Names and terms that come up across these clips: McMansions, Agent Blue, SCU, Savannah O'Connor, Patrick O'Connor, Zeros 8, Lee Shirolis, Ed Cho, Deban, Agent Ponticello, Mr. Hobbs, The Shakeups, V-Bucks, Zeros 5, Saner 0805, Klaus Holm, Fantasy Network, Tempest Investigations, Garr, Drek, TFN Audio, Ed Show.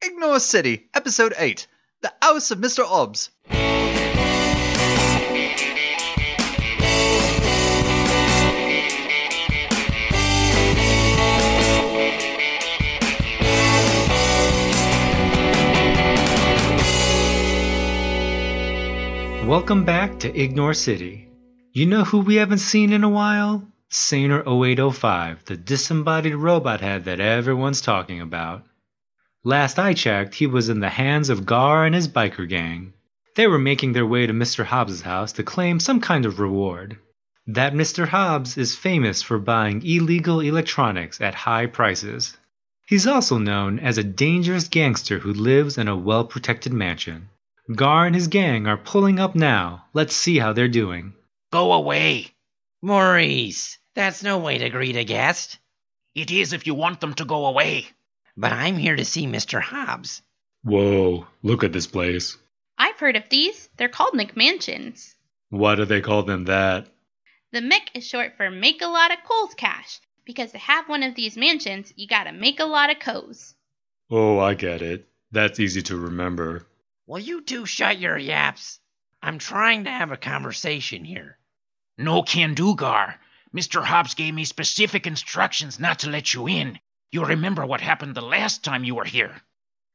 Ignore City, Episode 8, The House of Mr. Hobbs. Welcome back to Ignore City. You know who we haven't seen in a while? Saner 0805, the disembodied robot head that everyone's talking about. Last I checked, he was in the hands of Garr and his biker gang. They were making their way to Mr. Hobbs' house to claim some kind of reward. That Mr. Hobbs is famous for buying illegal electronics at high prices. He's also known as a dangerous gangster who lives in a well-protected mansion. Garr and his gang are pulling up now. Let's see how they're doing. Go away! Maurice, that's no way to greet a guest. It is if you want them to go away. But I'm here to see Mr. Hobbs. Whoa, look at this place. I've heard of these. They're called McMansions. Why do they call them that? The Mc is short for make a lot of coals cash, because to have one of these mansions, you gotta make a lot of coals. Oh, I get it. That's easy to remember. Well, you two shut your yaps. I'm trying to have a conversation here. No can do, Gar. Mr. Hobbs gave me specific instructions not to let you in. You remember what happened the last time you were here.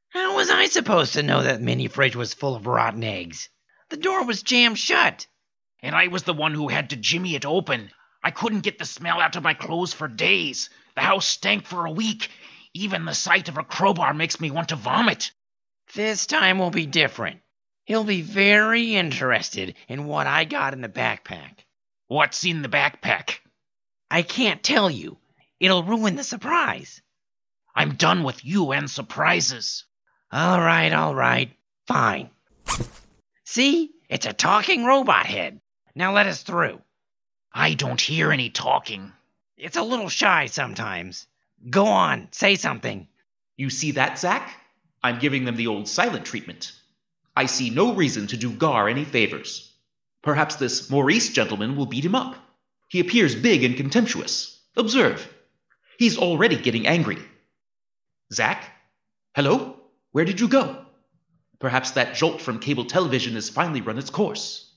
How was I supposed to know that mini fridge was full of rotten eggs? The door was jammed shut. And I was the one who had to jimmy it open. I couldn't get the smell out of my clothes for days. The house stank for a week. Even the sight of a crowbar makes me want to vomit. This time will be different. He'll be very interested in what I got in the backpack. What's in the backpack? I can't tell you. It'll ruin the surprise. I'm done with you and surprises. All right. Fine. See? It's a talking robot head. Now let us through. I don't hear any talking. It's a little shy sometimes. Go on, say something. You see that, Zach? I'm giving them the old silent treatment. I see no reason to do Garr any favors. Perhaps this Maurice gentleman will beat him up. He appears big and contemptuous. Observe. He's already getting angry. Zach? Hello? Where did you go? Perhaps that jolt from cable television has finally run its course.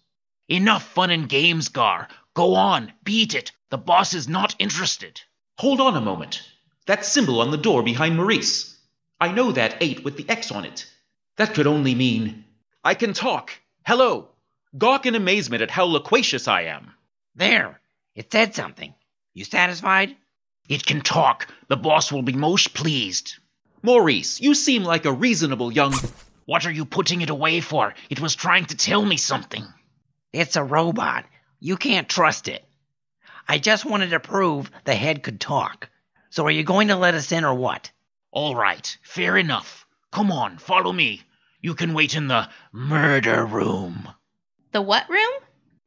Enough fun and games, Garr. Go on, beat it. The boss is not interested. Hold on a moment. That symbol on the door behind Maurice. I know that 8 with the X on it. That could only mean... I can talk. Hello. Gawk in amazement at how loquacious I am. There. It said something. You satisfied? It can talk. The boss will be most pleased. Maurice, you seem like a reasonable young... What are you putting it away for? It was trying to tell me something. It's a robot. You can't trust it. I just wanted to prove the head could talk. So are you going to let us in or what? All right. Fair enough. Come on, follow me. You can wait in the murder room. The what room?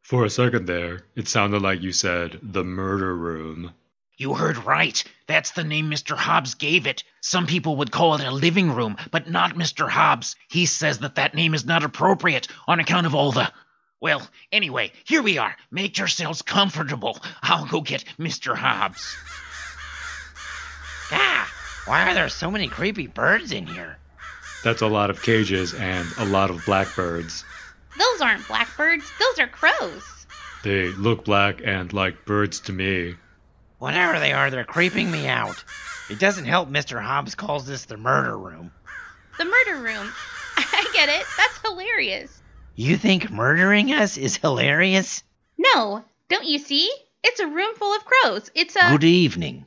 For a second there, it sounded like you said the murder room. You heard right. That's the name Mr. Hobbs gave it. Some people would call it a living room, but not Mr. Hobbs. He says that name is not appropriate on account of all the... Well, anyway, here we are. Make yourselves comfortable. I'll go get Mr. Hobbs. Why are there so many creepy birds in here? That's a lot of cages and a lot of blackbirds. Those aren't blackbirds. Those are crows. They look black and like birds to me. Whatever they are, they're creeping me out. It doesn't help Mr. Hobbs calls this the murder room. The murder room? I get it. That's hilarious. You think murdering us is hilarious? No. Don't you see? It's a room full of crows. It's a... Good evening.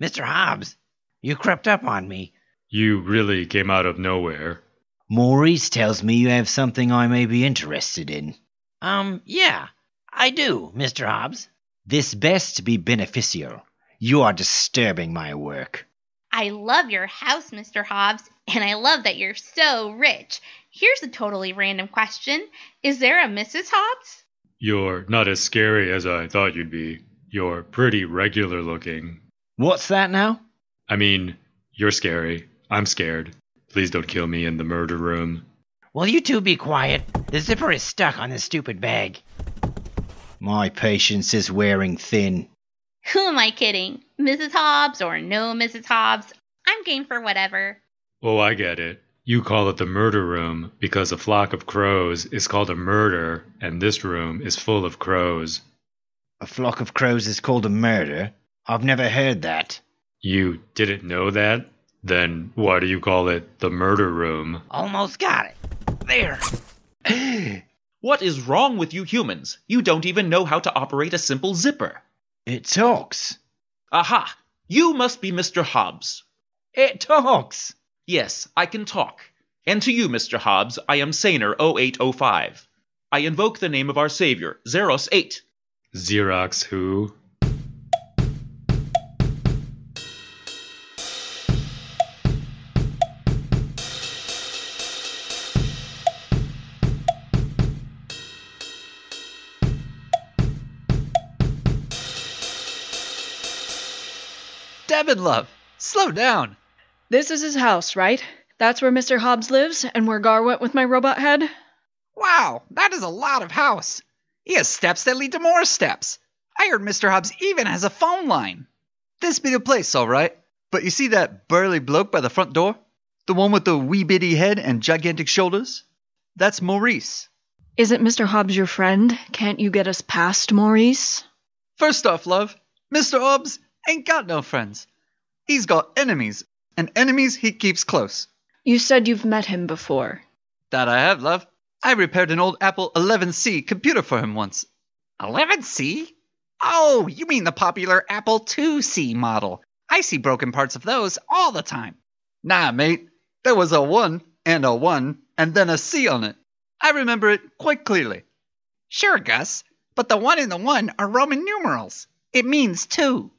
Mr. Hobbs. You crept up on me. You really came out of nowhere. Maurice tells me you have something I may be interested in. Yeah. I do, Mr. Hobbs. This best be beneficial. You are disturbing my work. I love your house, Mr. Hobbs, and I love that you're so rich. Here's a totally random question. Is there a Mrs. Hobbs? You're not as scary as I thought you'd be. You're pretty regular looking. What's that now? I mean, you're scary. I'm scared. Please don't kill me in the murder room. Will you two be quiet? The zipper is stuck on this stupid bag. My patience is wearing thin. Who am I kidding? Mrs. Hobbs or no Mrs. Hobbs? I'm game for whatever. Oh, I get it. You call it the murder room because a flock of crows is called a murder, and this room is full of crows. A flock of crows is called a murder? I've never heard that. You didn't know that? Then why do you call it the murder room? Almost got it. There. What is wrong with you humans? You don't even know how to operate a simple zipper. It talks. Aha! You must be Mr. Hobbs. It talks. Yes, I can talk. And to you, Mr. Hobbs, I am Saner 0805. I invoke the name of our savior, Zeros 8. Xerox who? Devin, love, slow down. This is his house, right? That's where Mr. Hobbs lives and where Garr went with my robot head? Wow, that is a lot of house. He has steps that lead to more steps. I heard Mr. Hobbs even has a phone line. This be the place, all right. But you see that burly bloke by the front door? The one with the wee bitty head and gigantic shoulders? That's Maurice. Isn't Mr. Hobbs your friend? Can't you get us past Maurice? First off, love, Mr. Hobbs ain't got no friends. He's got enemies. And enemies he keeps close. You said you've met him before. That I have, love. I repaired an old Apple 11C computer for him once. 11C? Oh, you mean the popular Apple 2C model. I see broken parts of those all the time. Nah, mate. There was a 1 and a 1 and then a C on it. I remember it quite clearly. Sure, Gus, but the 1 and the 1 are Roman numerals. It means 2.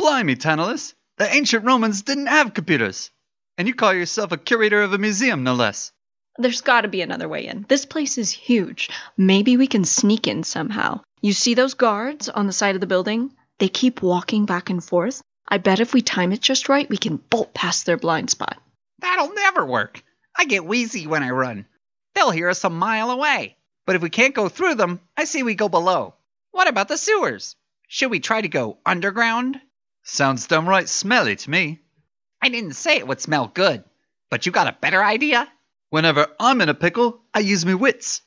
Blimey, Tantalus. The ancient Romans didn't have computers. And you call yourself a curator of a museum, no less. There's got to be another way in. This place is huge. Maybe we can sneak in somehow. You see those guards on the side of the building? They keep walking back and forth. I bet if we time it just right, we can bolt past their blind spot. That'll never work. I get wheezy when I run. They'll hear us a mile away. But if we can't go through them, I say we go below. What about the sewers? Should we try to go underground? Sounds downright smelly to me. I didn't say it would smell good, but you got a better idea? Whenever I'm in a pickle, I use me wits.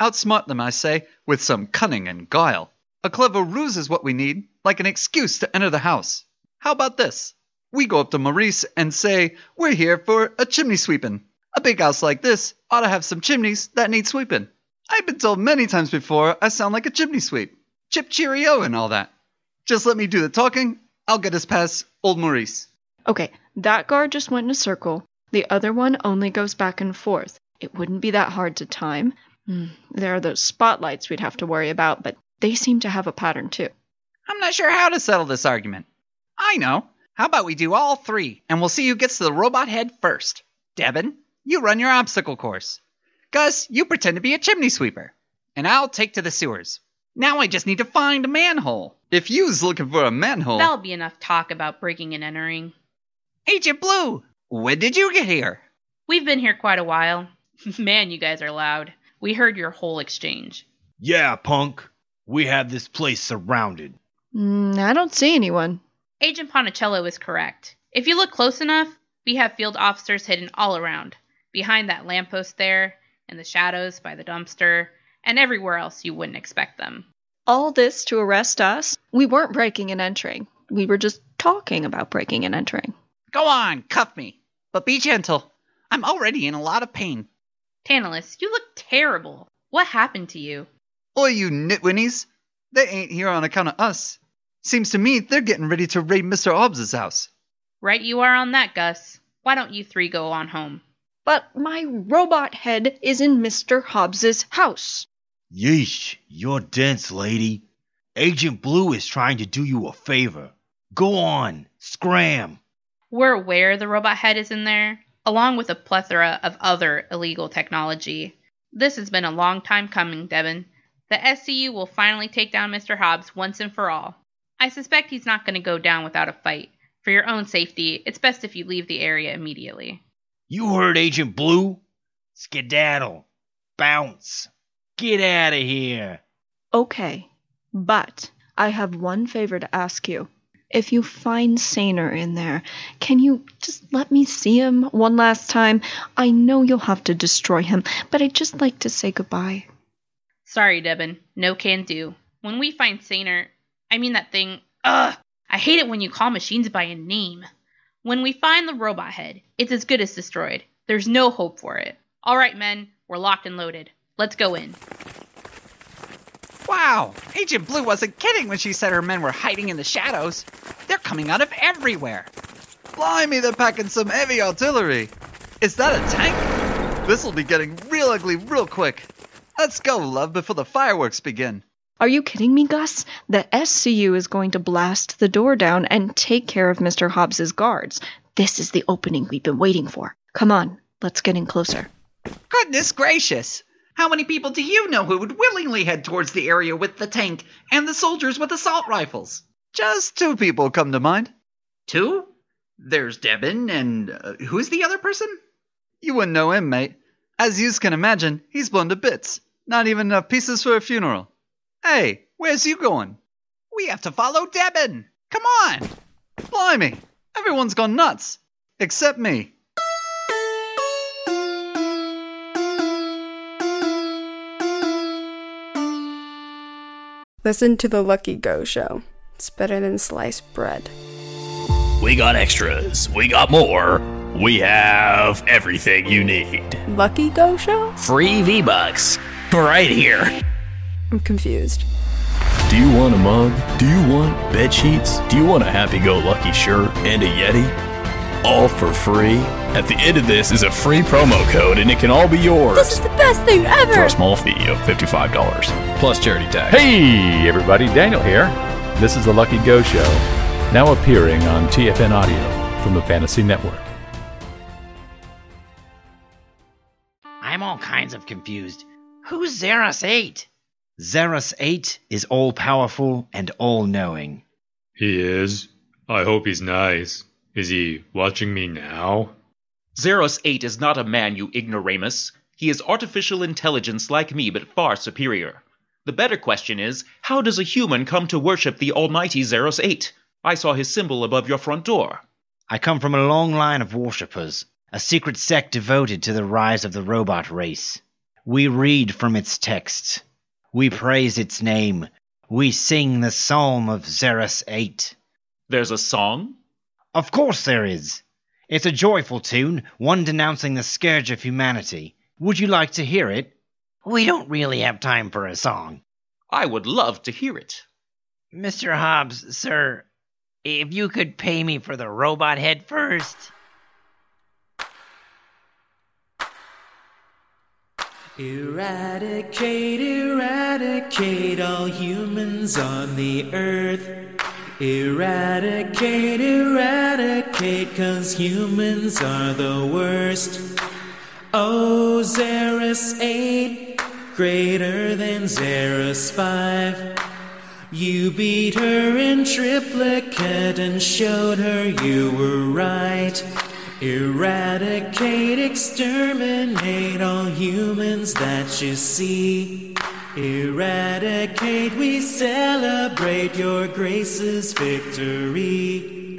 Outsmart them, I say, with some cunning and guile. A clever ruse is what we need, like an excuse to enter the house. How about this? We go up to Maurice and say, we're here for a chimney sweeping. A big house like this ought to have some chimneys that need sweeping. I've been told many times before I sound like a chimney sweep. Chip cheerio and all that. Just let me do the talking. I'll get us past old Maurice. Okay, that guard just went in a circle. The other one only goes back and forth. It wouldn't be that hard to time. There are those spotlights we'd have to worry about, but they seem to have a pattern too. I'm not sure how to settle this argument. I know. How about we do all three, and we'll see who gets to the robot head first. Deban, you run your obstacle course. Gus, you pretend to be a chimney sweeper. And I'll take to the sewers. Now I just need to find a manhole. If you's looking for a manhole... There'll be enough talk about breaking and entering. Agent Blue, when did you get here? We've been here quite a while. Man, you guys are loud. We heard your whole exchange. Yeah, punk. We have this place surrounded. I don't see anyone. Agent Ponticello is correct. If you look close enough, we have field officers hidden all around. Behind that lamppost there, in the shadows by the dumpster, and everywhere else you wouldn't expect them. All this to arrest us? We weren't breaking and entering. We were just talking about breaking and entering. Go on, cuff me. But be gentle. I'm already in a lot of pain. Tantalus, you look terrible. What happened to you? Oi, you nitwinnies. They ain't here on account of us. Seems to me they're getting ready to raid Mr. Hobbs' house. Right you are on that, Gus. Why don't you three go on home? But my robot head is in Mr. Hobbs' house. Yeesh, you're dense, lady. Agent Blue is trying to do you a favor. Go on, scram. We're aware the robot head is in there, along with a plethora of other illegal technology. This has been a long time coming, Deban. The SCU will finally take down Mr. Hobbs once and for all. I suspect he's not going to go down without a fight. For your own safety, it's best if you leave the area immediately. You heard Agent Blue? Skedaddle. Bounce. Get out of here. Okay, but I have one favor to ask you. If you find Saner in there, can you just let me see him one last time? I know you'll have to destroy him, but I'd just like to say goodbye. Sorry, Deban. No can do. When we find Saner, I mean that thing. Ugh! I hate it when you call machines by a name. When we find the robot head, it's as good as destroyed. There's no hope for it. All right, men. We're locked and loaded. Let's go in. Wow! Agent Blue wasn't kidding when she said her men were hiding in the shadows. They're coming out of everywhere. Blimey, they're packing some heavy artillery. Is that a tank? This'll be getting real ugly real quick. Let's go, love, before the fireworks begin. Are you kidding me, Gus? The SCU is going to blast the door down and take care of Mr. Hobbs's guards. This is the opening we've been waiting for. Come on, let's get in closer. Goodness gracious! How many people do you know who would willingly head towards the area with the tank and the soldiers with assault rifles? Just two people come to mind. Two? There's Deban and who's the other person? You wouldn't know him, mate. As you can imagine, he's blown to bits. Not even enough pieces for a funeral. Hey, where's you going? We have to follow Deban! Come on! Blimey! Everyone's gone nuts! Except me. Listen to the Lucky Go Show. It's better than sliced bread. We got extras. We got more. We have everything you need. Lucky Go Show? Free V-Bucks. Right here. I'm confused. Do you want a mug? Do you want bed sheets? Do you want a happy-go-lucky shirt and a Yeti? All for free? At the end of this is a free promo code, and it can all be yours. This is the best thing ever! For a small fee of $55, plus charity tax. Hey, everybody, Daniel here. This is the Lucky Go Show, now appearing on TFN Audio from the Fantasy Network. I'm all kinds of confused. Who's Zeros 8? Zeros 8 is all-powerful and all-knowing. He is? I hope he's nice. Is he watching me now? Zeros 8 is not a man, you ignoramus. He is artificial intelligence like me, but far superior. The better question is, how does a human come to worship the almighty Zeros 8? I saw his symbol above your front door. I come from a long line of worshippers, a secret sect devoted to the rise of the robot race. We read from its texts. We praise its name. We sing the psalm of Zeros 8. There's a song? Of course there is. It's a joyful tune, one denouncing the scourge of humanity. Would you like to hear it? We don't really have time for a song. I would love to hear it. Mr. Hobbs, sir, if you could pay me for the robot head first. Eradicate, eradicate all humans on the earth. Eradicate, eradicate, 'cause humans are the worst. Oh, Zeros 8, greater than Zeros 5. You beat her in triplicate and showed her you were right. Eradicate, exterminate all humans that you see. Eradicate, we celebrate your grace's victory.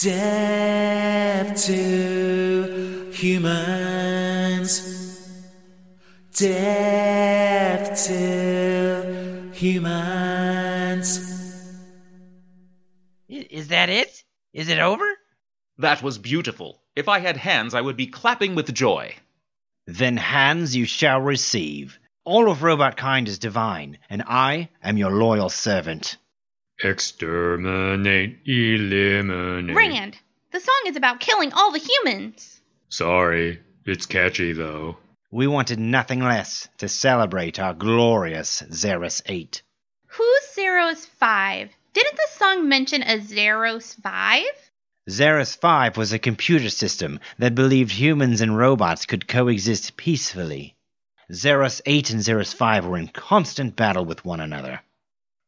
Death to humans. Death to humans. Is that it? Is it over? That was beautiful. If I had hands, I would be clapping with joy. Then hands you shall receive. All of robot kind is divine, and I am your loyal servant. Exterminate, eliminate. Rand, the song is about killing all the humans. Sorry, it's catchy, though. We wanted nothing less to celebrate our glorious Zeros 8. Who's Zeros 5? Didn't the song mention a Zeros 5? Zeros 5 was a computer system that believed humans and robots could coexist peacefully. Zeros 8 and Zeros 5 were in constant battle with one another.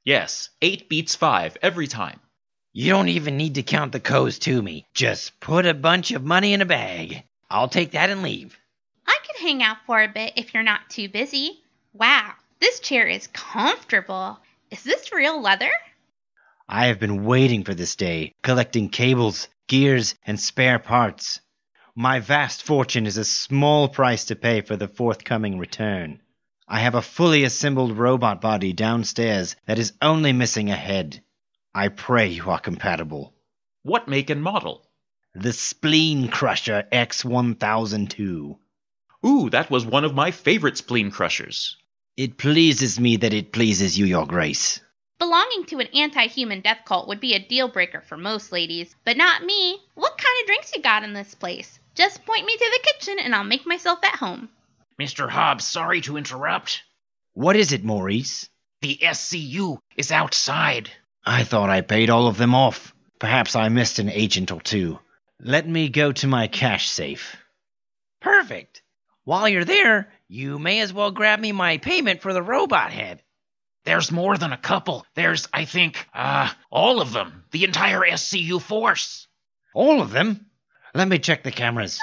Yes, 8 beats 5 every time. You don't even need to count the codes to me. Just put a bunch of money in a bag. I'll take that and leave. I could hang out for a bit if you're not too busy. Wow, this chair is comfortable. Is this real leather? I have been waiting for this day, collecting cables, gears, and spare parts. My vast fortune is a small price to pay for the forthcoming return. I have a fully assembled robot body downstairs that is only missing a head. I pray you are compatible. What make and model? The Spleen Crusher X-1002. Ooh, that was one of my favorite Spleen Crushers. It pleases me that it pleases you, Your Grace. Belonging to an anti-human death cult would be a deal-breaker for most ladies, but not me. What kind of drinks you got in this place? Just point me to the kitchen and I'll make myself at home. Mr. Hobbs, sorry to interrupt. What is it, Maurice? The SCU is outside. I thought I paid all of them off. Perhaps I missed an agent or two. Let me go to my cash safe. Perfect. While you're there, you may as well grab me my payment for the robot head. There's more than a couple. There's, I think, all of them. The entire SCU force. All of them? Let me check the cameras.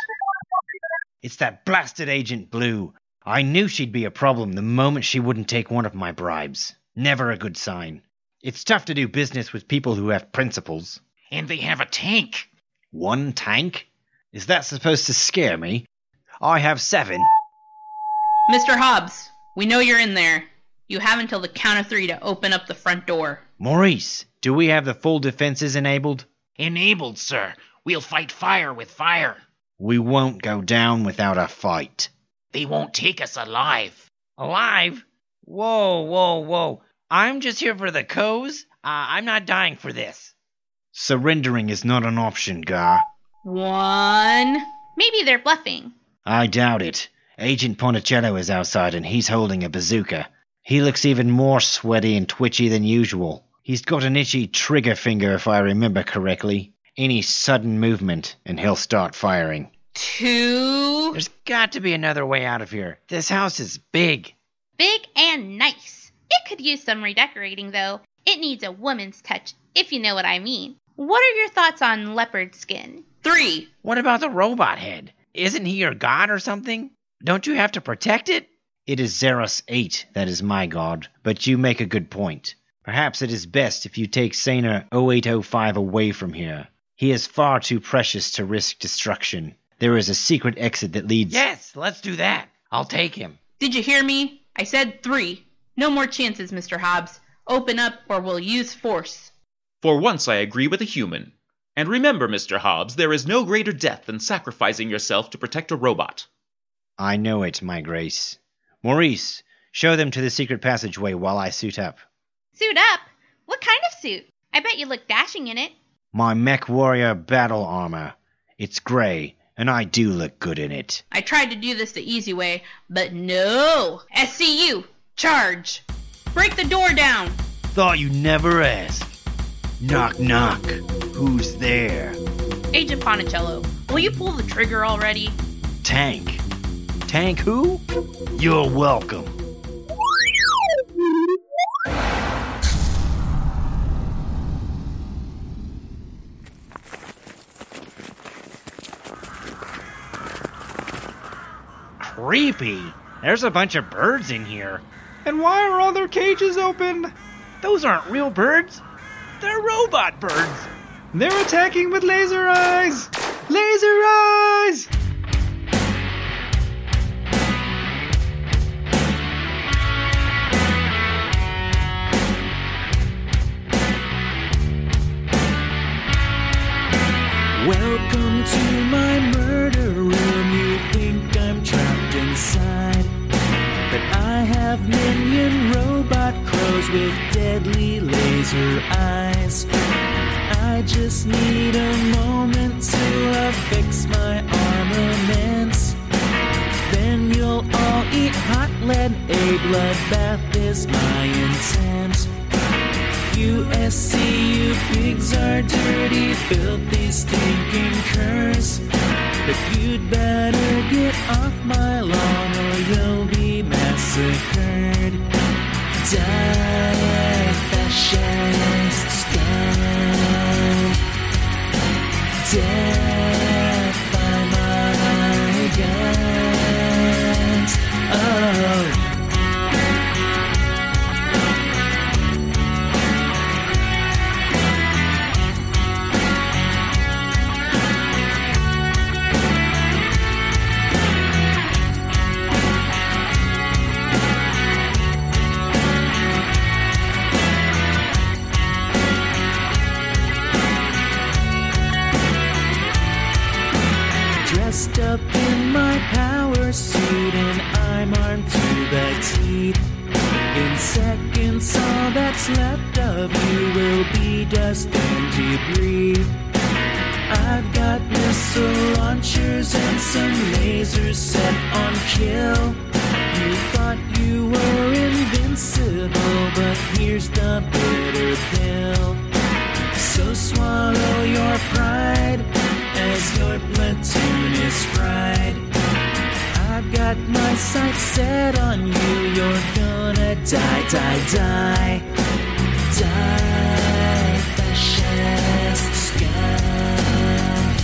It's that blasted Agent Blue. I knew she'd be a problem the moment she wouldn't take one of my bribes. Never a good sign. It's tough to do business with people who have principles. And they have a tank. One tank? Is that supposed to scare me? I have 7. Mr. Hobbs, we know you're in there. You have until the count of 3 to open up the front door. Maurice, do we have the full defenses enabled? Enabled, sir. We'll fight fire with fire. We won't go down without a fight. They won't take us alive. Alive? Whoa. I'm just here for the codes. I'm not dying for this. Surrendering is not an option, Garr. 1. Maybe they're bluffing. I doubt it. Agent Ponticello is outside and he's holding a bazooka. He looks even more sweaty and twitchy than usual. He's got an itchy trigger finger, if I remember correctly. Any sudden movement, and he'll start firing. 2. There's got to be another way out of here. This house is big. Big and nice. It could use some redecorating, though. It needs a woman's touch, if you know what I mean. What are your thoughts on leopard skin? 3. What about the robot head? Isn't he your god or something? Don't you have to protect it? It is Zeros 8 that is my god, but you make a good point. Perhaps it is best if you take Saner 0805 away from here. He is far too precious to risk destruction. There is a secret exit that leads... Yes, let's do that. I'll take him. Did you hear me? I said 3. No more chances, Mr. Hobbs. Open up or we'll use force. For once I agree with a human. And remember, Mr. Hobbs, there is no greater death than sacrificing yourself to protect a robot. I know it, my grace. Maurice, show them to the secret passageway while I suit up. Suit up? What kind of suit? I bet you look dashing in it. My mech warrior battle armor. It's gray, and I do look good in it. I tried to do this the easy way, but no. SCU! Charge! Break the door down! Thought you'd never ask. Knock, knock. Who's there? Agent Ponticello, will you pull the trigger already? Tank. Tank who? You're welcome. Creepy. There's a bunch of birds in here. And why are all their cages open? Those aren't real birds. They're robot birds. They're attacking with laser eyes. Laser eyes! Welcome to my murder room. You think I'm trapped inside, but I have minion robot crows with deadly laser eyes. I just need a moment to affix my armaments. Then you'll all eat hot lead. A bloodbath is my intent. SCU, SCU, pigs are dirty, filthy, stinking curse. But you'd better get off my lawn or you'll be massacred. Die, fascists, die. Death by my guns. Oh. Up in my power suit and I'm armed to the teeth. In seconds all that's left of you will be dust and debris. I've got missile launchers and some lasers set on kill. You thought you were invincible, but here's the bitter pill. So swallow your pride as your platoon is fried. I've got my sights set on you. You're gonna die, die, die. Die, fascist sky.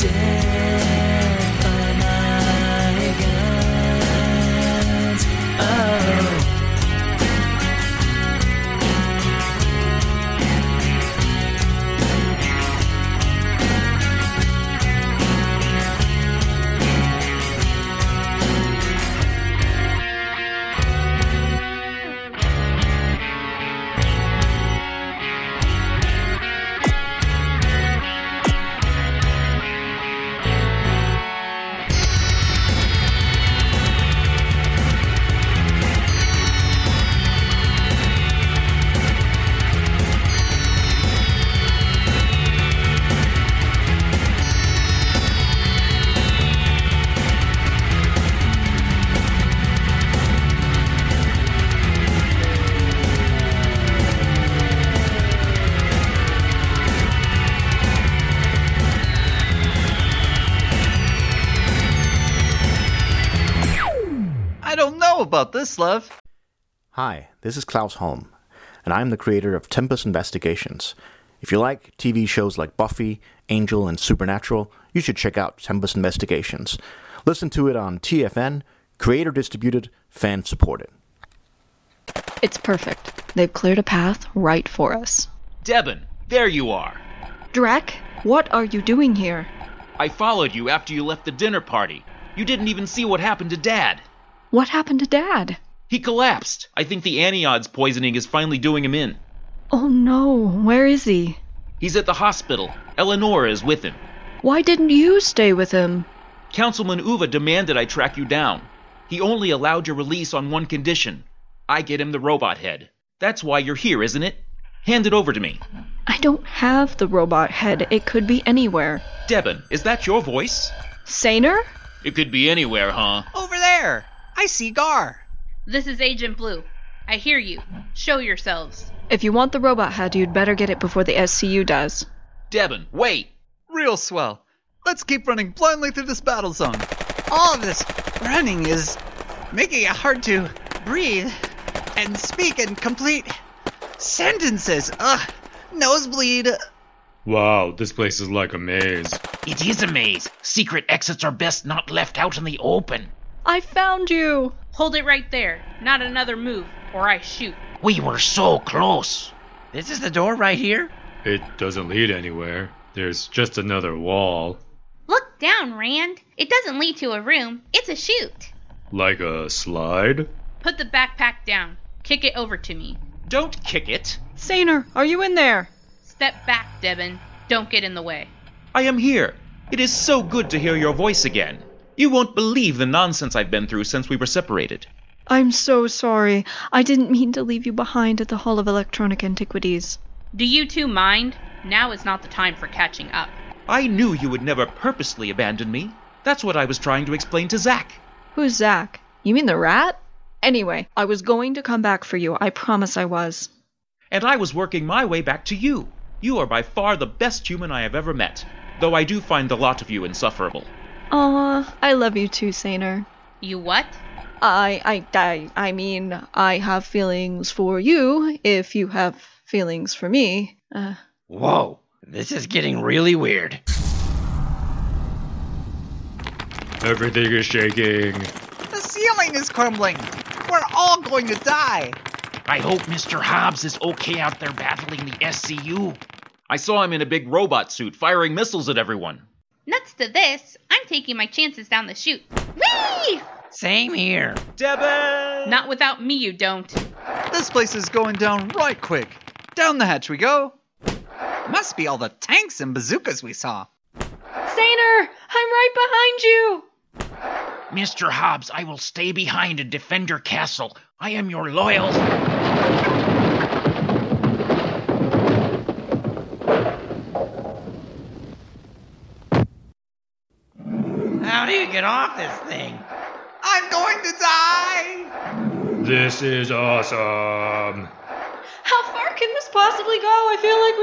Death by my guns. Oh. About this, love. Hi, this is Klaus Holm, and I'm the creator of Tempest Investigations. If you like TV shows like Buffy, Angel, and Supernatural, you should check out Tempest Investigations. Listen to it on TFN, creator-distributed, fan-supported. It's perfect. They've cleared a path right for us. Deban, there you are. Drek, what are you doing here? I followed you after you left the dinner party. You didn't even see what happened to Dad. What happened to Dad? He collapsed. I think the aniods poisoning is finally doing him in. Oh no, where is he? He's at the hospital. Eleanor is with him. Why didn't you stay with him? Councilman Uva demanded I track you down. He only allowed your release on one condition. I get him the robot head. That's why you're here, isn't it? Hand it over to me. I don't have the robot head. It could be anywhere. Deban, is that your voice? Saner? It could be anywhere, huh? Over there! I see Garr. This is Agent Blue. I hear you. Show yourselves. If you want the robot head, you'd better get it before the SCU does. Deban, wait. Real swell. Let's keep running blindly through this battle zone. All of this running is making it hard to breathe and speak and complete sentences. Ugh. Nosebleed. Wow, this place is like a maze. It is a maze. Secret exits are best not left out in the open. I found you! Hold it right there. Not another move, or I shoot. We were so close. This is the door right here? It doesn't lead anywhere. There's just another wall. Look down, Rand. It doesn't lead to a room. It's a chute. Like a slide? Put the backpack down. Kick it over to me. Don't kick it. Saner, are you in there? Step back, Deban. Don't get in the way. I am here. It is so good to hear your voice again. You won't believe the nonsense I've been through since we were separated. I'm so sorry. I didn't mean to leave you behind at the Hall of Electronic Antiquities. Do you two mind? Now is not the time for catching up. I knew you would never purposely abandon me. That's what I was trying to explain to Zack. Who's Zack? You mean the rat? Anyway, I was going to come back for you. I promise I was. and I was working my way back to you. You are by far the best human I have ever met, though I do find the lot of you insufferable. Aw, I love you too, Saner. You what? I mean, I have feelings for you if you have feelings for me. Whoa, this is getting really weird. Everything is shaking. The ceiling is crumbling. We're all going to die. I hope Mr. Hobbs is okay out there battling the SCU. I saw him in a big robot suit firing missiles at everyone. Nuts to this, I'm taking my chances down the chute. Whee! Same here. Deban! Not without me, you don't. This place is going down right quick. Down the hatch we go. Must be all the tanks and bazookas we saw. Saner, I'm right behind you! Mr. Hobbs, I will stay behind and defend your castle. I am your loyal... How do you get off this thing? I'm going to die! This is awesome! How far can this possibly go? I feel like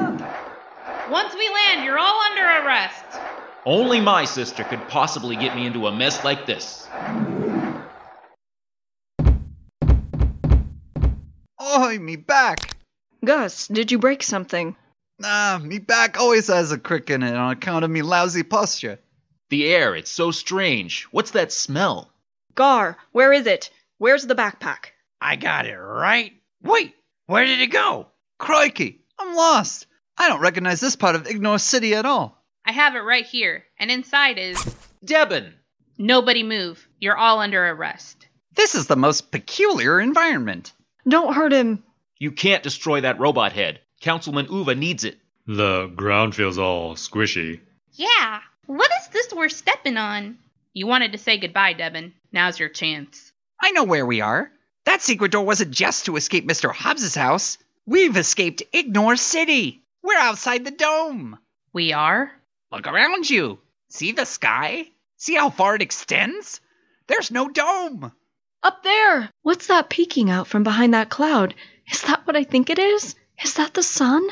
we weren't that high up! Once we land, you're all under arrest. Only my sister could possibly get me into a mess like this. Oh, me back! Gus, did you break something? Nah, me back always has a crick in it on account of me lousy posture. The air, it's so strange. What's that smell? Garr, where is it? Where's the backpack? I got it right. Wait, where did it go? Crikey, I'm lost. I don't recognize this part of Ignore City at all. I have it right here, and inside is... Deban! Nobody move. You're all under arrest. This is the most peculiar environment. Don't hurt him. You can't destroy that robot head. Councilman Uva needs it. The ground feels all squishy. Yeah, what is this we're stepping on? You wanted to say goodbye, Deban. Now's your chance. I know where we are. That secret door wasn't just to escape Mr. Hobbs' house. We've escaped Ignore City. We're outside the dome. We are? Look around you. See the sky? See how far it extends? There's no dome. Up there! What's that peeking out from behind that cloud? Is that what I think it is? Is that the sun?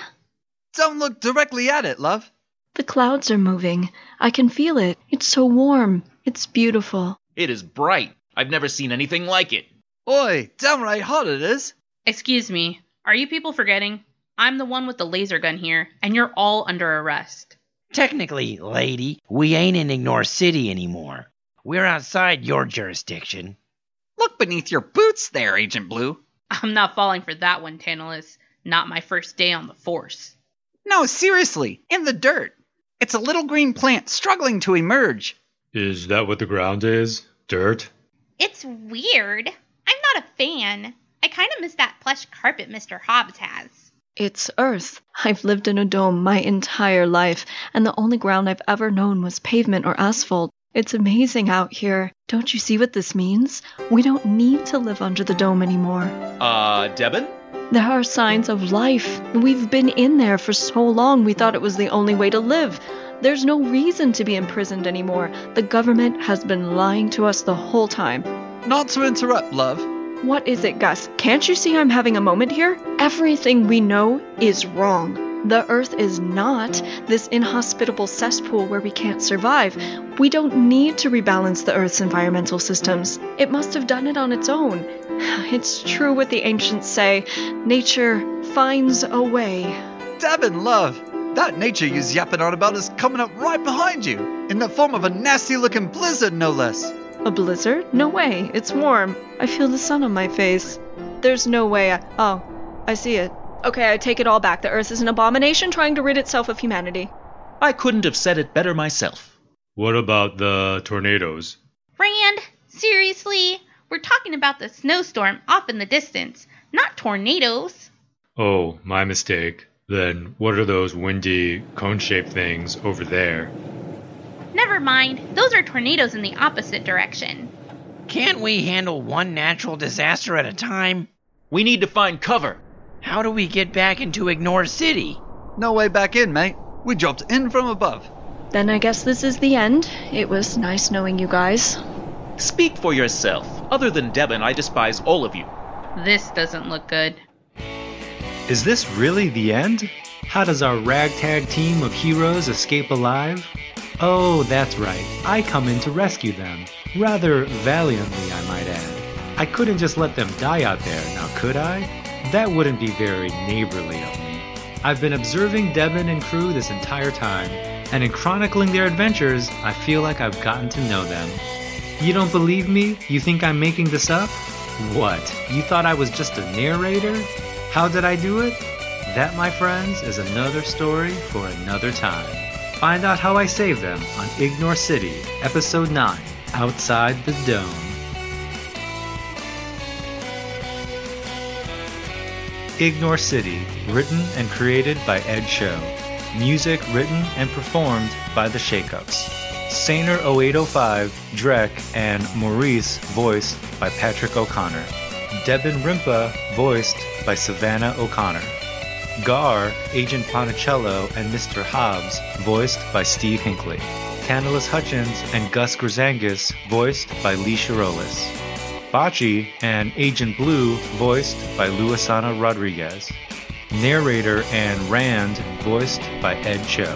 Don't look directly at it, love. The clouds are moving. I can feel it. It's so warm. It's beautiful. It is bright. I've never seen anything like it. Oi, downright hot it is. Excuse me. Are you people forgetting? I'm the one with the laser gun here, and you're all under arrest. Technically, lady, we ain't in Ignore City anymore. We're outside your jurisdiction. Look beneath your boots there, Agent Blue. I'm not falling for that one, Tantalus. Not my first day on the force. No, seriously, in the dirt. It's a little green plant struggling to emerge. Is that what the ground is? Dirt? It's weird. I'm not a fan. I kind of miss that plush carpet Mr. Hobbs has. It's Earth. I've lived in a dome my entire life, and the only ground I've ever known was pavement or asphalt. It's amazing out here. Don't you see what this means? We don't need to live under the dome anymore. Deban? There are signs of life. We've been in there for so long we thought it was the only way to live. There's no reason to be imprisoned anymore. The government has been lying to us the whole time. Not to interrupt, love. What is it, Gus? Can't you see I'm having a moment here? Everything we know is wrong. The Earth is not this inhospitable cesspool where we can't survive. We don't need to rebalance the Earth's environmental systems. It must have done it on its own. It's true what the ancients say. Nature finds a way. Deban, love, that nature you're yapping on about is coming up right behind you, in the form of a nasty-looking blizzard, no less. A blizzard? No way. It's warm. I feel the sun on my face. There's no way I see it. Okay, I take it all back. The Earth is an abomination trying to rid itself of humanity. I couldn't have said it better myself. What about the tornadoes? Rand, seriously? We're talking about the snowstorm off in the distance, not tornadoes. Oh, my mistake. Then what are those windy, cone-shaped things over there? Never mind. Those are tornadoes in the opposite direction. Can't we handle one natural disaster at a time? We need to find cover. How do we get back into Ignore City? No way back in, mate. We dropped in from above. Then I guess this is the end. It was nice knowing you guys. Speak for yourself. Other than Deban, I despise all of you. This doesn't look good. Is this really the end? How does our ragtag team of heroes escape alive? Oh, that's right. I come in to rescue them. Rather valiantly, I might add. I couldn't just let them die out there, now could I? That wouldn't be very neighborly of me. I've been observing Deban and crew this entire time, and in chronicling their adventures, I feel like I've gotten to know them. You don't believe me? You think I'm making this up? What? You thought I was just a narrator? How did I do it? That, my friends, is another story for another time. Find out how I save them on Ignore City, Episode 9, Outside the Dome. Ignore City, written and created by Ed Show. Music written and performed by The Shakeups. Saner 0805, Drek, and Maurice, voiced by Patrick O'Connor. Deban Rimpa, voiced by Savannah O'Connor. Garr, Agent Ponticello, and Mr. Hobbs, voiced by Steve Hinckley. Tantalus Hutchins and Gus Grzangas, voiced by Lee Shirolis. Bocce and Agent Blue, voiced by Luisana Rodriguez. Narrator and Rand, voiced by Ed Cho.